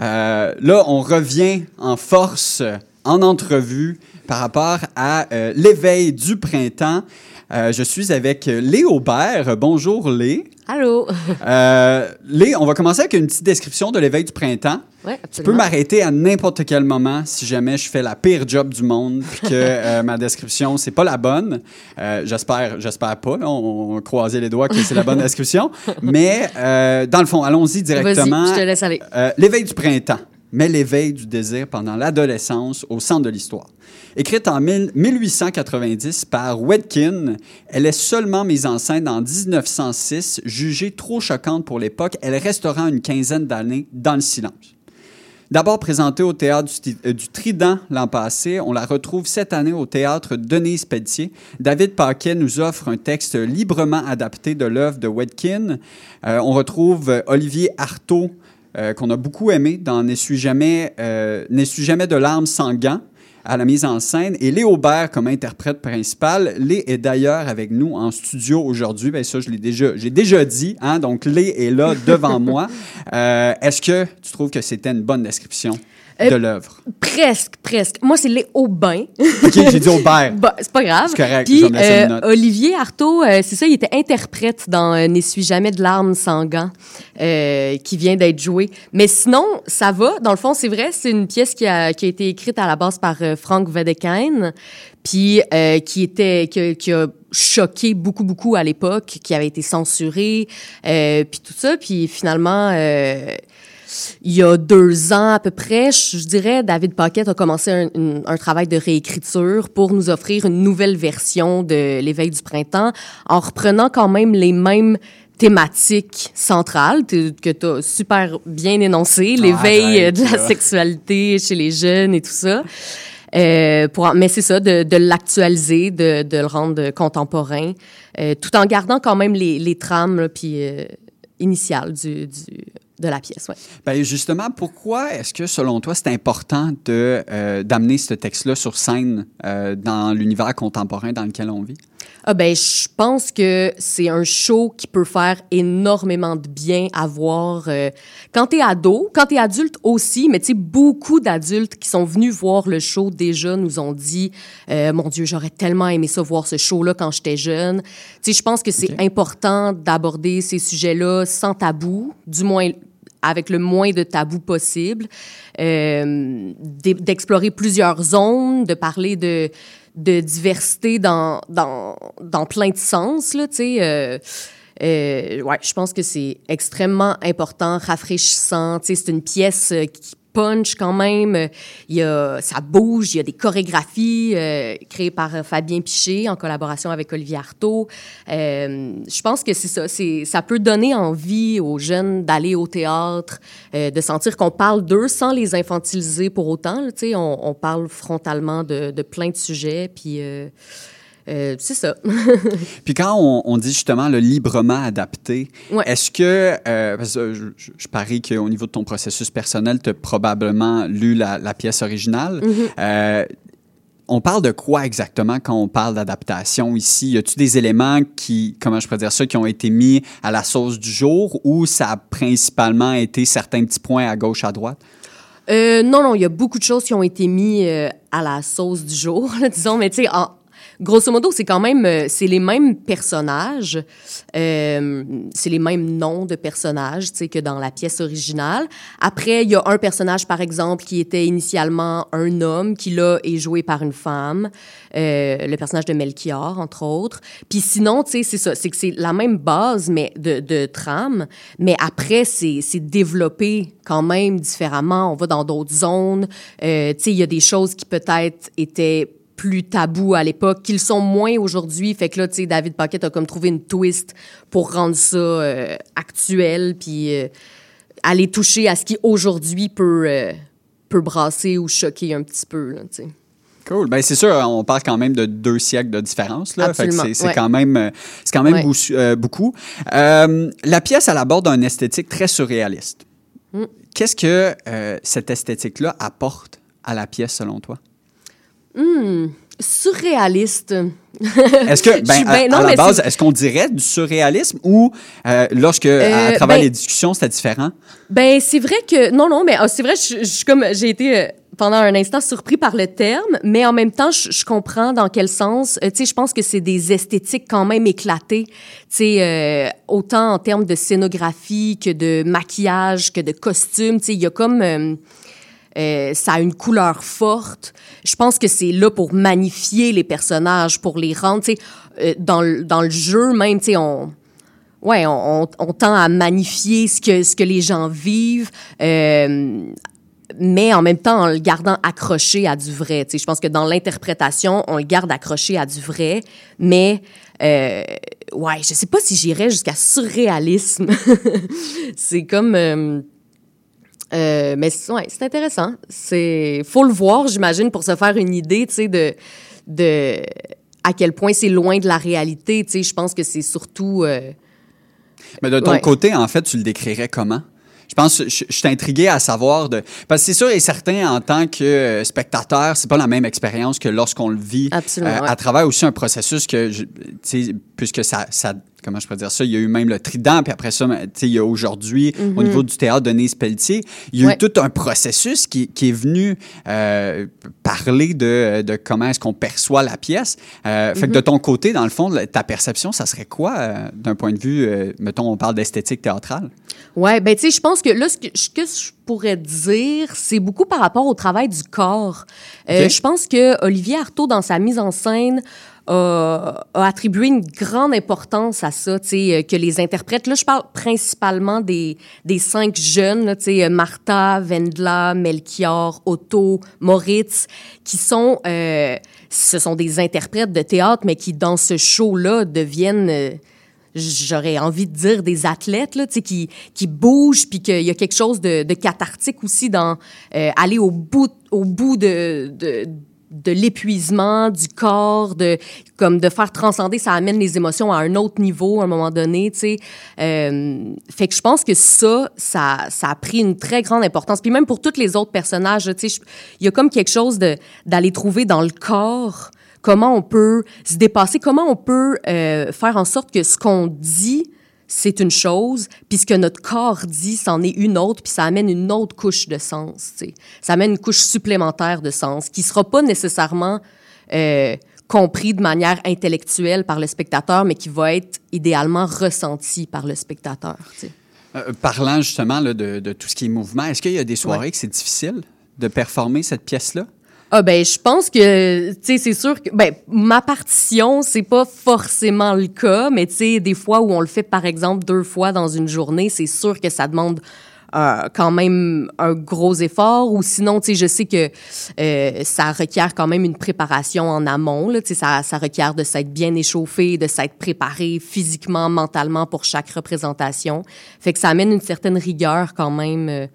Euh, là, on revient en force euh, en entrevue. par rapport à euh, l'éveil du printemps. Euh, je suis avec Léo Aubin. Bonjour, Lé. Allô. euh, Lé, on va commencer avec une petite description de l'éveil du printemps. Ouais, absolument. Tu peux m'arrêter à n'importe quel moment si jamais je fais la pire job du monde puis que euh, ma description, c'est pas la bonne. Euh, j'espère, j'espère pas. Là, on, on croisait les doigts que c'est la bonne description. Mais euh, dans le fond, allons-y directement. Vas-y, je te laisse aller. Euh, l'éveil du printemps. Mais l'éveil du désir pendant l'adolescence au centre de l'histoire. Écrite en mille huit cent quatre-vingt-dix par Wedekind, elle est seulement mise en scène en dix-neuf cent six, jugée trop choquante pour l'époque. Elle restera une quinzaine d'années dans le silence. D'abord présentée au Théâtre du, euh, du Trident l'an passé, on la retrouve cette année au Théâtre Denise-Pelletier. David Paquette nous offre un texte librement adapté de l'œuvre de Wedekind. Euh, on retrouve Olivier Arteau, Euh, qu'on a beaucoup aimé dans « N'essuie jamais, euh, N'essuie jamais de larmes sans gants » à la mise en scène. Et Léo Aubin comme interprète principal. Lé est d'ailleurs avec nous en studio aujourd'hui. Bien ça, je l'ai déjà, j'ai déjà dit. Hein? Donc, Lé est là devant moi. Euh, est-ce que tu trouves que c'était une bonne description de l'œuvre? Euh, presque, presque. Moi, c'est Léo Aubin. OK, j'ai dit Aubin. Bah, c'est pas grave. C'est correct. Puis, euh, Olivier Arteau, euh, c'est ça, il était interprète dans euh, « N'essuie jamais de larmes sans gants euh, » qui vient d'être joué. Mais sinon, ça va. Dans le fond, c'est vrai, c'est une pièce qui a, qui a été écrite à la base par euh, Franck Wedekind, puis euh, qui était... Qui, qui a, choqué beaucoup, beaucoup à l'époque, qui avait été censuré, euh, puis tout ça. Puis finalement, euh, il y a deux ans à peu près, je, je dirais, David Paquette a commencé un, un, un travail de réécriture pour nous offrir une nouvelle version de l'éveil du printemps, en reprenant quand même les mêmes thématiques centrales que tu as super bien énoncées, l'éveil ah, de la sexualité chez les jeunes et tout ça. Euh, pour, mais c'est ça, de, de l'actualiser, de, de le rendre contemporain, euh, tout en gardant quand même les, les trames puis euh, initiales du, du, de la pièce. Ouais. Ben justement, pourquoi est-ce que, selon toi, c'est important de, euh, d'amener ce texte-là sur scène euh, dans l'univers contemporain dans lequel on vit? Ah ben, je pense que c'est un show qui peut faire énormément de bien à voir euh, quand t'es ado, quand t'es adulte aussi, mais tu sais, beaucoup d'adultes qui sont venus voir le show déjà nous ont dit euh, « Mon Dieu, j'aurais tellement aimé ça, voir ce show-là quand j'étais jeune. » Tu sais, je pense que c'est okay. important d'aborder ces sujets-là sans tabou, du moins avec le moins de tabous possible, euh, d'explorer plusieurs zones, de parler de... de diversité dans dans dans plein de sens là, tu sais, euh, euh, ouais, je pense que c'est extrêmement important, rafraîchissant, tu sais, c'est une pièce qui punch quand même, il y a, ça bouge, il y a des chorégraphies euh, créées par Fabien Piché en collaboration avec Olivier Arteau. Euh, je pense que c'est ça, c'est, ça peut donner envie aux jeunes d'aller au théâtre, euh, de sentir qu'on parle d'eux sans les infantiliser pour autant. Tu sais, on, on parle frontalement de, de plein de sujets, puis... Euh, Euh, c'est ça. Puis quand on, on dit justement le librement adapté, ouais. est-ce que, euh, parce que je, je parie qu'au niveau de ton processus personnel, tu as probablement lu la, la pièce originale. Mm-hmm. Euh, on parle de quoi exactement quand on parle d'adaptation ici? Y a-t-il des éléments qui, comment je pourrais dire ça, qui ont été mis à la sauce du jour ou ça a principalement été certains petits points à gauche, à droite? Euh, non, non, il y a beaucoup de choses qui ont été mises euh, à la sauce du jour, là, disons, mais tu sais, en grosso modo, c'est quand même, c'est les mêmes personnages, euh, c'est les mêmes noms de personnages, tu sais, que dans la pièce originale. Après, il y a un personnage, par exemple, qui était initialement un homme, qui là est joué par une femme, euh, le personnage de Melchior, entre autres. Puis sinon, tu sais, c'est ça, c'est que c'est la même base, mais de, de trame, mais après, c'est, c'est développé quand même différemment. On va dans d'autres zones, euh, tu sais, il y a des choses qui peut-être étaient plus tabous à l'époque, qu'ils sont moins aujourd'hui. Fait que là, tu sais, David Paquette a comme trouvé une twist pour rendre ça euh, actuel, puis euh, aller toucher à ce qui, aujourd'hui, peut, euh, peut brasser ou choquer un petit peu, là, tu sais. Cool. Bien, c'est sûr, on parle quand même de deux siècles de différence, là. Absolument. Fait que c'est, c'est, ouais. quand même, c'est quand même ouais. bou- euh, beaucoup. Euh, la pièce, elle aborde une esthétique très surréaliste. Mm. Qu'est-ce que euh, cette esthétique-là apporte à la pièce, selon toi? Hum, surréaliste. Est-ce que, ben, ben, à, non, à la base, c'est... est-ce qu'on dirait du surréalisme ou, euh, lorsque, euh, à travers ben, les discussions, c'était différent? Ben, c'est vrai que, non, non, mais oh, c'est vrai, je, je, comme, j'ai été pendant un instant surpris par le terme, mais en même temps, je, je comprends dans quel sens. Euh, tu sais, je pense que c'est des esthétiques quand même éclatées, tu sais, euh, autant en termes de scénographie que de maquillage, que de costume. Tu sais, il y a comme... Euh, Euh, ça a une couleur forte. Je pense que c'est là pour magnifier les personnages, pour les rendre, tu sais, euh, dans le dans le jeu même, tu sais, on ouais, on, on on tend à magnifier ce que ce que les gens vivent, euh, mais en même temps en le gardant accroché à du vrai, tu sais. Je pense que dans l'interprétation, on le garde accroché à du vrai, mais euh, ouais, je sais pas si j'irais jusqu'à surréalisme. C'est comme euh, Euh, mais ouais, c'est intéressant. C'est faut le voir, j'imagine, pour se faire une idée, tu sais, de de à quel point c'est loin de la réalité. Tu sais, je pense que c'est surtout. Euh... Mais de ton ouais. côté, en fait, tu le décrirais comment? Je pense, je, je suis intrigué à savoir de parce que c'est sûr et certain en tant que spectateur, c'est pas la même expérience que lorsqu'on le vit. Absolument, euh, ouais. À travers aussi un processus que, tu sais, puisque ça, ça, comment je peux dire ça, il y a eu même le Trident, puis après ça, tu sais, il y a aujourd'hui mm-hmm. au niveau du théâtre de Denise-Pelletier, il y a ouais. eu tout un processus qui, qui est venu euh, parler de, de comment est-ce qu'on perçoit la pièce. Euh, mm-hmm. Fait que de ton côté, dans le fond, ta perception, ça serait quoi euh, d'un point de vue, euh, mettons, on parle d'esthétique théâtrale? Ouais, ben tu sais, je pense que là, ce que, ce que je pourrais dire, c'est beaucoup par rapport au travail du corps. Euh, okay. Je pense que Olivier Arteau, dans sa mise en scène, euh, a attribué une grande importance à ça, tu sais, que les interprètes. Là, je parle principalement des des cinq jeunes, là, tu sais, Martha, Wendla, Melchior, Otto, Moritz, qui sont, euh, ce sont des interprètes de théâtre, mais qui dans ce show-là deviennent euh, j'aurais envie de dire des athlètes, là, tu sais, qui qui bougent, puis qu'il y a quelque chose de, de cathartique aussi dans euh, aller au bout au bout de, de de l'épuisement du corps, de comme de faire transcender, ça amène les émotions à un autre niveau à un moment donné, tu sais. Euh, fait que je pense que ça, ça, ça a pris une très grande importance. Puis même pour tous les autres personnages, tu sais, il y a comme quelque chose de d'aller trouver dans le corps. Comment on peut se dépasser? Comment on peut euh, faire en sorte que ce qu'on dit, c'est une chose, puis ce que notre corps dit, c'en est une autre, puis ça amène une autre couche de sens, tu sais. Ça amène une couche supplémentaire de sens qui sera pas nécessairement euh, compris de manière intellectuelle par le spectateur, mais qui va être idéalement ressenti par le spectateur, tu sais. Euh, parlant justement là, de, de tout ce qui est mouvement, est-ce qu'il y a des soirées ouais. que c'est difficile de performer cette pièce-là? Ah ben je pense que, tu sais, c'est sûr que ben ma partition, c'est pas forcément le cas, mais tu sais, des fois où on le fait par exemple deux fois dans une journée, c'est sûr que ça demande euh, quand même un gros effort, ou sinon, tu sais, je sais que euh, ça requiert quand même une préparation en amont, là, tu sais, ça ça requiert de s'être bien échauffé, de s'être préparé physiquement, mentalement pour chaque représentation. Fait que ça amène une certaine rigueur quand même euh,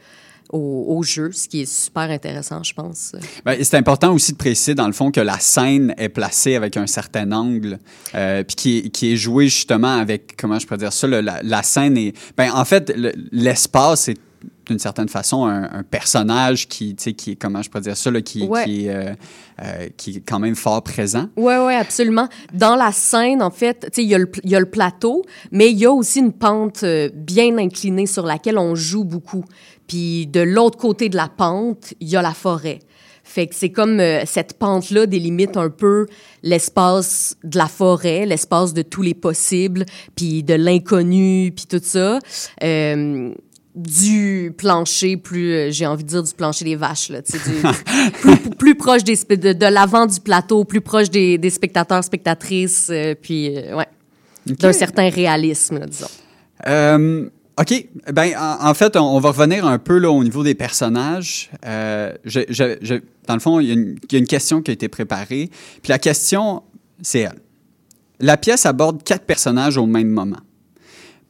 Au, au jeu, ce qui est super intéressant, je pense. Bien, c'est important aussi de préciser, dans le fond, que la scène est placée avec un certain angle, euh, puis qui, qui est jouée justement avec, comment je pourrais dire ça, le, la, la scène est... Bien, en fait, le, l'espace est d'une certaine façon un, un personnage qui, tu sais, qui est, comment je pourrais dire ça, là, qui, ouais. qui, est, euh, euh, qui est quand même fort présent. Oui, oui, absolument. Dans la scène, en fait, tu sais, il y, y a le plateau, mais il y a aussi une pente bien inclinée sur laquelle on joue beaucoup. Puis de l'autre côté de la pente, il y a la forêt. Fait que c'est comme euh, cette pente-là délimite un peu l'espace de la forêt, l'espace de tous les possibles, puis de l'inconnu, puis tout ça. Euh, du plancher plus, euh, j'ai envie de dire du plancher des vaches, là, tu sais, du, plus, plus proche des, de, de l'avant du plateau, plus proche des, des spectateurs, spectatrices, euh, puis, euh, ouais, okay. d'un certain réalisme, là, disons. Euh... OK. Ben, en, en fait, on, on va revenir un peu là, au niveau des personnages. Euh, je, je, je, dans le fond, il y, a une, il y a une question qui a été préparée. Puis la question, c'est elle. La pièce aborde quatre personnages au même moment.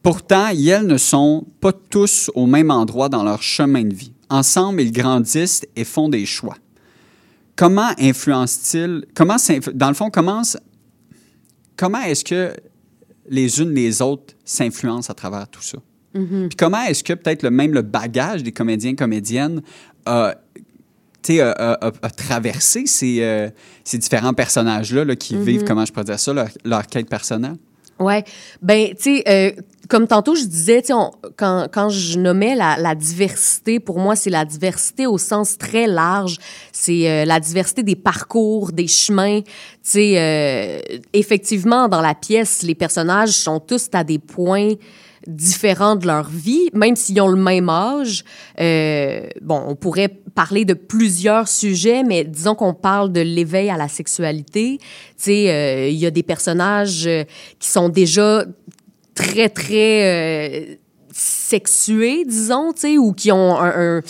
Pourtant, ils, elles ne sont pas tous au même endroit dans leur chemin de vie. Ensemble, ils grandissent et font des choix. Comment influencent-ils... Comment dans le fond, comment, comment est-ce que les unes les autres s'influencent à travers tout ça? Mm-hmm. Puis comment est-ce que peut-être le même le bagage des comédiens et comédiennes a, t'sais, a, a, a traversé ces, euh, ces différents personnages-là là, qui mm-hmm. vivent, comment je pourrais dire ça, leur, leur quête personnelle? Oui. Bien, tu sais, euh, comme tantôt je disais, on, quand, quand je nommais la, la diversité, pour moi, c'est la diversité au sens très large. C'est euh, la diversité des parcours, des chemins. Euh, effectivement, dans la pièce, les personnages sont tous à des points différents de leur vie, même s'ils ont le même âge. Euh, bon, on pourrait parler de plusieurs sujets, mais disons qu'on parle de l'éveil à la sexualité. Tu sais, euh, il y a des personnages qui sont déjà très, très euh, sexués, disons, tu sais, ou qui ont un... un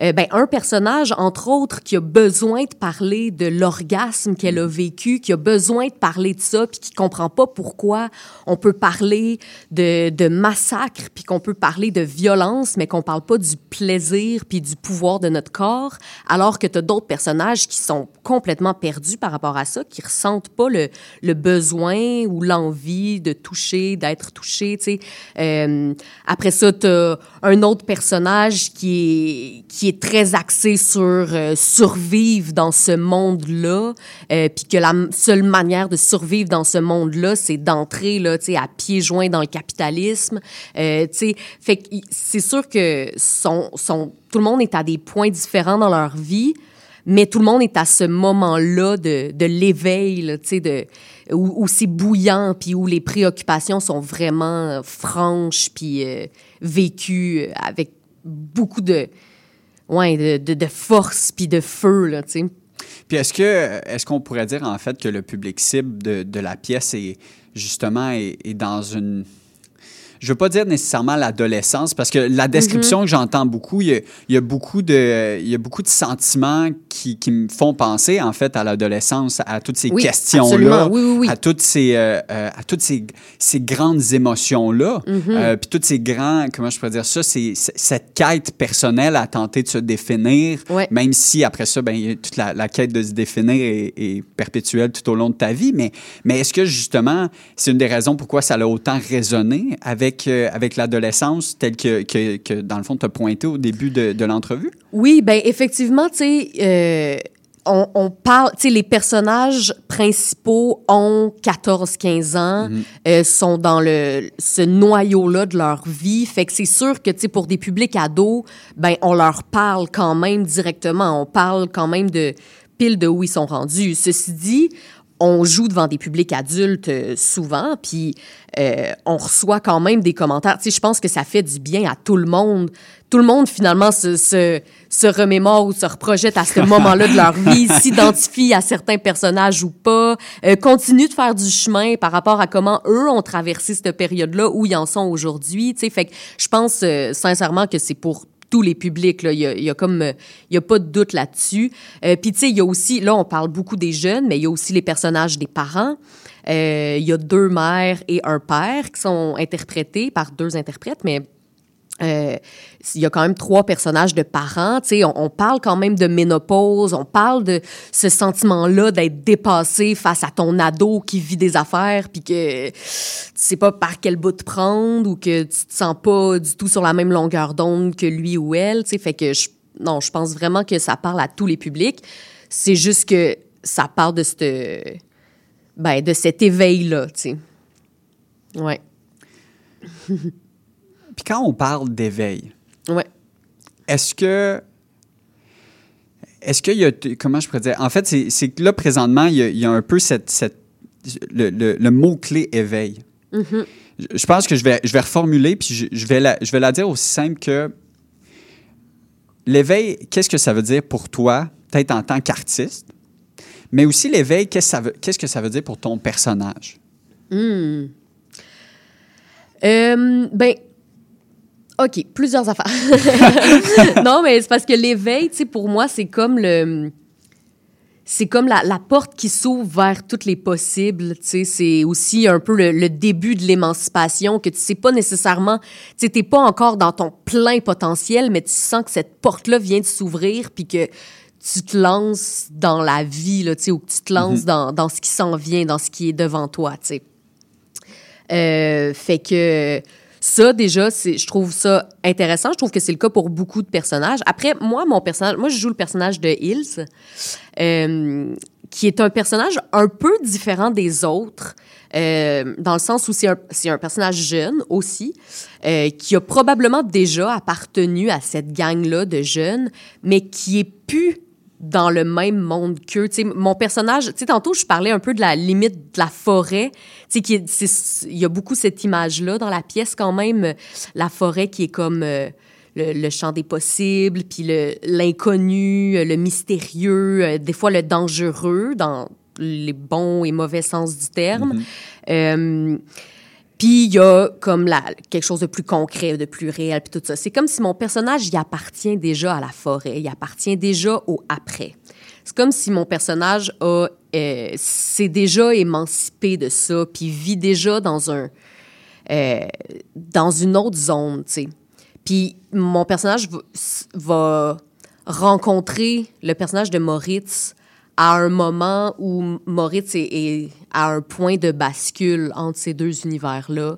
Euh, ben, un personnage, entre autres, qui a besoin de parler de l'orgasme qu'elle a vécu, qui a besoin de parler de ça, puis qui comprend pas pourquoi on peut parler de, de massacre, puis qu'on peut parler de violence, mais qu'on parle pas du plaisir puis du pouvoir de notre corps, alors que t'as d'autres personnages qui sont complètement perdus par rapport à ça, qui ressentent pas le, le besoin ou l'envie de toucher, d'être touché, tu sais. Euh, après ça, t'as un autre personnage qui est, qui est est très axé sur euh, survivre dans ce monde-là, euh, puis que la m- seule manière de survivre dans ce monde-là, c'est d'entrer là, tu sais, à pieds joints dans le capitalisme, euh, tu sais. Fait que c'est sûr que son, son, tout le monde est à des points différents dans leur vie, mais tout le monde est à ce moment-là de, de l'éveil, là, tu sais, de où, où c'est bouillant, puis où les préoccupations sont vraiment franches, puis euh, vécues avec beaucoup de ouais, de, de, de force puis de feu, là, tu sais. Puis est-ce que, est-ce qu'on pourrait dire, en fait, que le public cible de, de la pièce est, justement, est, est dans une... Je veux pas dire nécessairement l'adolescence, parce que la description mm-hmm. que j'entends beaucoup, il y a, il y a beaucoup de, il y a beaucoup de sentiments qui, qui me font penser, en fait, à l'adolescence, à toutes ces oui, questions-là, oui, oui, oui. à toutes ces, euh, à toutes ces, ces grandes émotions-là, mm-hmm. euh, puis toutes ces grands, comment je pourrais dire ça, c'est, c'est cette quête personnelle à tenter de se définir, ouais. même si après ça, ben toute la, la quête de se définir est, est perpétuelle tout au long de ta vie, mais, mais est-ce que justement, c'est une des raisons pourquoi ça l'a autant résonné avec avec l'adolescence telle que, que, que, dans le fond, tu as pointé au début de, de l'entrevue? Oui, bien, effectivement, tu sais, euh, on, on parle, tu sais, les personnages principaux ont quatorze quinze ans, mm-hmm. euh, sont dans le, ce noyau-là de leur vie. Fait que c'est sûr que, tu sais, pour des publics ados, bien, on leur parle quand même directement. On parle quand même de pile de où ils sont rendus. Ceci dit, on joue devant des publics adultes euh, souvent, puis euh, on reçoit quand même des commentaires. Tu sais, je pense que ça fait du bien à tout le monde. Tout le monde, finalement, se, se, se remémore ou se reprojette à ce moment-là de leur vie, s'identifie à certains personnages ou pas, euh, continue de faire du chemin par rapport à comment eux ont traversé cette période-là, où ils en sont aujourd'hui. Tu sais, fait que je pense euh, sincèrement que c'est pour tous les publics, là, il y a, y a comme, il y a pas de doute là-dessus. Euh, puis tu sais, il y a aussi, là, on parle beaucoup des jeunes, mais il y a aussi les personnages des parents. Euh, il y a deux mères et un père qui sont interprétés par deux interprètes, mais euh, il y a quand même trois personnages de parents. Tu sais, on, on parle quand même de ménopause, on parle de ce sentiment-là d'être dépassé face à ton ado qui vit des affaires, puis que tu sais pas par quel bout te prendre, ou que tu te sens pas du tout sur la même longueur d'onde que lui ou elle. Tu sais, fait que je, non, je pense vraiment que ça parle à tous les publics. C'est juste que ça parle de cette, ben, de cet éveil-là. Tu sais, ouais. Puis quand on parle d'éveil, ouais. est-ce que... Est-ce qu'il y a... Comment je pourrais dire? En fait, c'est, c'est que là, présentement, il y a, il y a un peu cette, cette, le, le, le mot-clé éveil. Mm-hmm. Je, je pense que je vais, je vais reformuler, puis je, je, vais la, je vais la dire aussi simple que... L'éveil, qu'est-ce que ça veut dire pour toi, peut-être en tant qu'artiste? Mais aussi l'éveil, qu'est-ce que ça veut, qu'est-ce que ça veut dire pour ton personnage? Mm. Euh, ben... OK, plusieurs affaires. Non, mais c'est parce que l'éveil, tu sais, pour moi, c'est comme le... C'est comme la, la porte qui s'ouvre vers toutes les possibles, tu sais. C'est aussi un peu le, le début de l'émancipation, que tu sais pas nécessairement... Tu sais, t'es pas encore dans ton plein potentiel, mais tu sens que cette porte-là vient de s'ouvrir, puis que tu te lances dans la vie, là, tu sais, ou que tu te lances mm-hmm. dans, dans ce qui s'en vient, dans ce qui est devant toi, tu sais. Euh, fait que... Ça, déjà, c'est, je trouve ça intéressant. Je trouve que c'est le cas pour beaucoup de personnages. Après, moi, mon personnage... Moi, je joue le personnage de Hills, euh, qui est un personnage un peu différent des autres. euh, dans le sens où c'est un, c'est un personnage jeune aussi, euh, qui a probablement déjà appartenu à cette gang-là de jeunes, mais qui est plus dans le même monde qu'eux. Tu sais, mon personnage, tu sais, tantôt, je parlais un peu de la limite de la forêt. Tu sais, il y a beaucoup cette image-là dans la pièce quand même, la forêt qui est comme... Euh, Le, le champ des possibles, puis le, l'inconnu, le mystérieux, euh, des fois le dangereux, dans les bons et mauvais sens du terme. Mm-hmm. Euh, puis il y a comme la, quelque chose de plus concret, de plus réel, puis tout ça. C'est comme si mon personnage, il appartient déjà à la forêt, il appartient déjà au après. C'est comme si mon personnage a, euh, s'est déjà émancipé de ça, puis vit déjà dans, un, euh, dans une autre zone, tu sais. Puis mon personnage va, va rencontrer le personnage de Moritz à un moment où Moritz est, est à un point de bascule entre ces deux univers-là.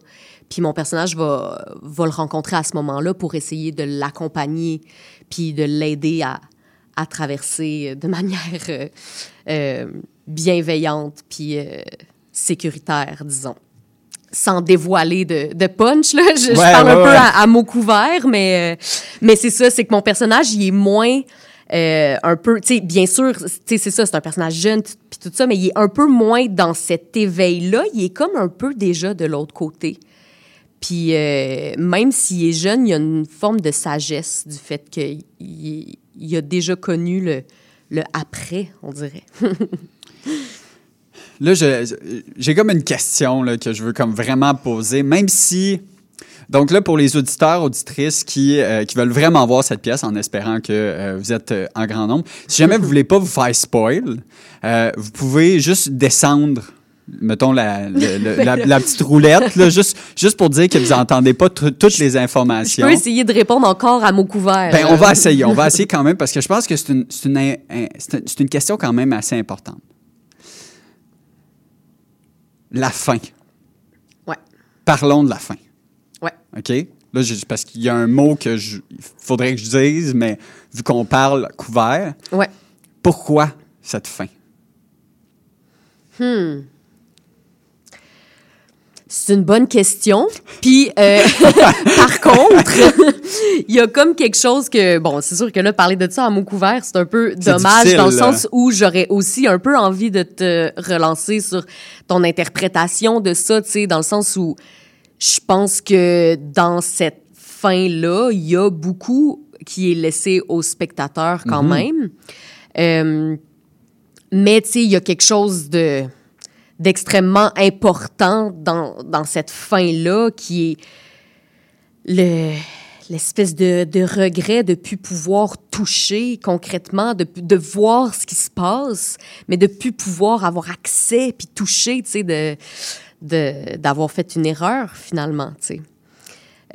Puis mon personnage va, va le rencontrer à ce moment-là pour essayer de l'accompagner puis de l'aider à, à traverser de manière euh, euh, bienveillante puis euh, sécuritaire, disons. Sans dévoiler de, de punch, là. Je, ouais, je parle ouais, un ouais. peu à, à mots couverts, mais, euh, mais c'est ça, c'est que mon personnage, il est moins euh, un peu... Tu sais, bien sûr, tu sais, c'est ça, c'est un personnage jeune, puis tout ça, mais il est un peu moins dans cet éveil-là. Il est comme un peu déjà de l'autre côté. Puis euh, même s'il est jeune, il y a une forme de sagesse du fait qu'il il a déjà connu le, le après, on dirait. Là, je, j'ai comme une question là, que je veux comme vraiment poser, même si... Donc là, pour les auditeurs, auditrices qui, euh, qui veulent vraiment voir cette pièce en espérant que euh, vous êtes euh, en grand nombre, si jamais vous ne voulez pas vous faire spoil, euh, vous pouvez juste descendre, mettons, la, le, le, la, la petite roulette, là, juste, juste pour dire que vous n'entendez pas t- toutes les informations. Je peux essayer de répondre encore à mots couverts. Ben, on va essayer, on va essayer quand même, parce que je pense que c'est une, c'est une, c'est une question quand même assez importante. La fin. Ouais. Parlons de la fin. Ouais. OK? Là, je, parce qu'il y a un mot que je, faudrait que je dise, mais vu qu'on parle couvert. Ouais. Pourquoi cette fin? Hmm. C'est une bonne question. Puis, euh, par contre, il y a comme quelque chose que... Bon, c'est sûr que là, parler de ça à mots couverts, c'est un peu c'est dommage difficile, dans le sens où j'aurais aussi un peu envie de te relancer sur ton interprétation de ça, tu sais, dans le sens où je pense que dans cette fin-là, il y a beaucoup qui est laissé au spectateur quand mm-hmm. même. Euh, mais, tu sais, il y a quelque chose de... d'extrêmement important dans, dans cette fin-là, qui est le, l'espèce de, de regret de ne plus pouvoir toucher concrètement, de, de voir ce qui se passe, mais de ne plus pouvoir avoir accès puis toucher, tu sais, de, de, d'avoir fait une erreur, finalement, tu sais.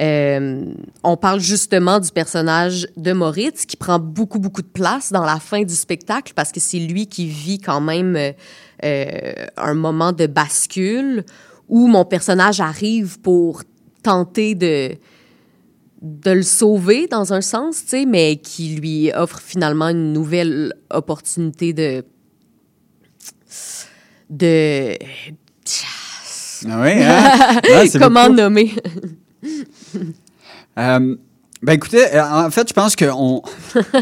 Euh, on parle justement du personnage de Moritz qui prend beaucoup, beaucoup de place dans la fin du spectacle parce que c'est lui qui vit quand même euh, un moment de bascule où mon personnage arrive pour tenter de, de le sauver dans un sens, tu sais, mais qui lui offre finalement une nouvelle opportunité de... de... Ah oui, hein? Ouais, c'est comment beaucoup... nommer? euh, ben écoutez, en fait, je pense que on,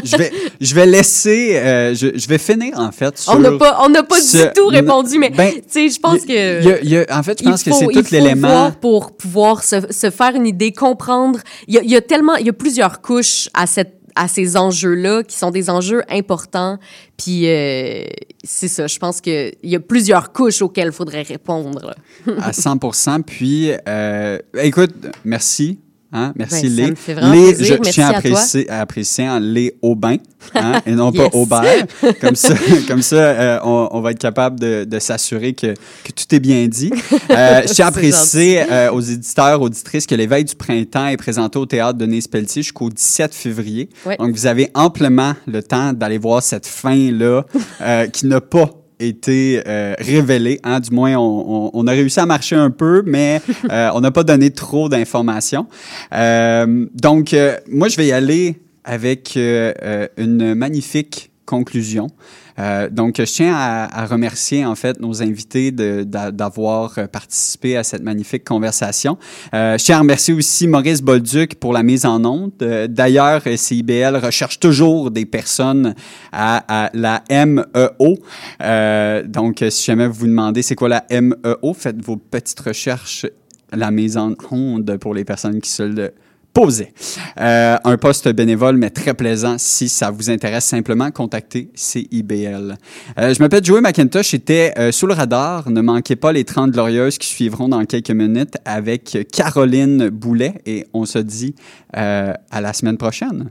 je vais, je vais laisser, euh, je, je vais finir en fait. Sur on n'a pas, on n'a pas ce, du tout répondu, mais ben, tu sais, je pense que. Y a, y a, en fait, je pense faut, que c'est tout l'élément voir pour pouvoir se, se faire une idée, comprendre. Il y, y a tellement, il y a plusieurs couches à cette, à ces enjeux-là qui sont des enjeux importants. Puis euh, c'est ça, je pense que il y a plusieurs couches auxquelles il faudrait répondre. À cent pour cent. Puis, euh, écoute, merci. Hein? Merci, ben, Lé. Ça me fait vraiment Lé, plaisir. Je merci tiens à, apprécier, à apprécier hein, Lé Aubin, hein, et non yes. pas Aubert. Comme ça, comme ça euh, on, on va être capable de, de s'assurer que, que tout est bien dit. Euh, je tiens à apprécier euh, aux éditeurs, auditrices que l'éveil du printemps est présenté au théâtre de Denise-Pelletier jusqu'au dix-sept février. Oui. Donc, vous avez amplement le temps d'aller voir cette fin-là euh, qui n'a pas été euh, révélé. Hein? Du moins, on, on, on a réussi à marcher un peu, mais euh, on n'a pas donné trop d'informations. Euh, donc, euh, moi, je vais y aller avec euh, une magnifique conclusion. Euh, donc, je tiens à, à remercier, en fait, nos invités de, de, d'avoir participé à cette magnifique conversation. Euh, je tiens à remercier aussi Moritz Bolduc pour la mise en onde. Euh, d'ailleurs, C I B L recherche toujours des personnes à, à la M E O. Euh, donc, si jamais vous vous demandez c'est quoi la M E O, faites vos petites recherches, la mise en onde pour les personnes qui se le Posez. Euh, un poste bénévole, mais très plaisant. Si ça vous intéresse, simplement contactez C I B L. Euh, je m'appelle Joe McIntosh, j'étais euh, sous le radar. Ne manquez pas les trente Glorieuses qui suivront dans quelques minutes avec Caroline Boulet. Et on se dit euh, à la semaine prochaine.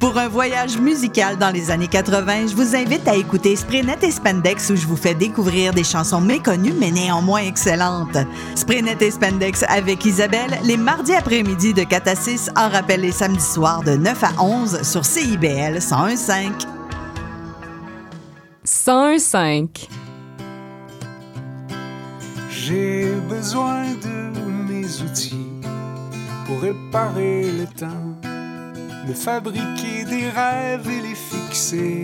Pour un voyage musical dans les années quatre-vingt, je vous invite à écouter Spraynet et Spandex où je vous fais découvrir des chansons méconnues mais néanmoins excellentes. Spraynet et Spandex avec Isabelle, les mardis après-midi de quatre à six, en rappel les samedis soirs de neuf à onze sur C I B L cent un virgule cinq. cent un virgule cinq J'ai besoin de mes outils pour réparer le temps, me fabriquer des rêves et les fixer.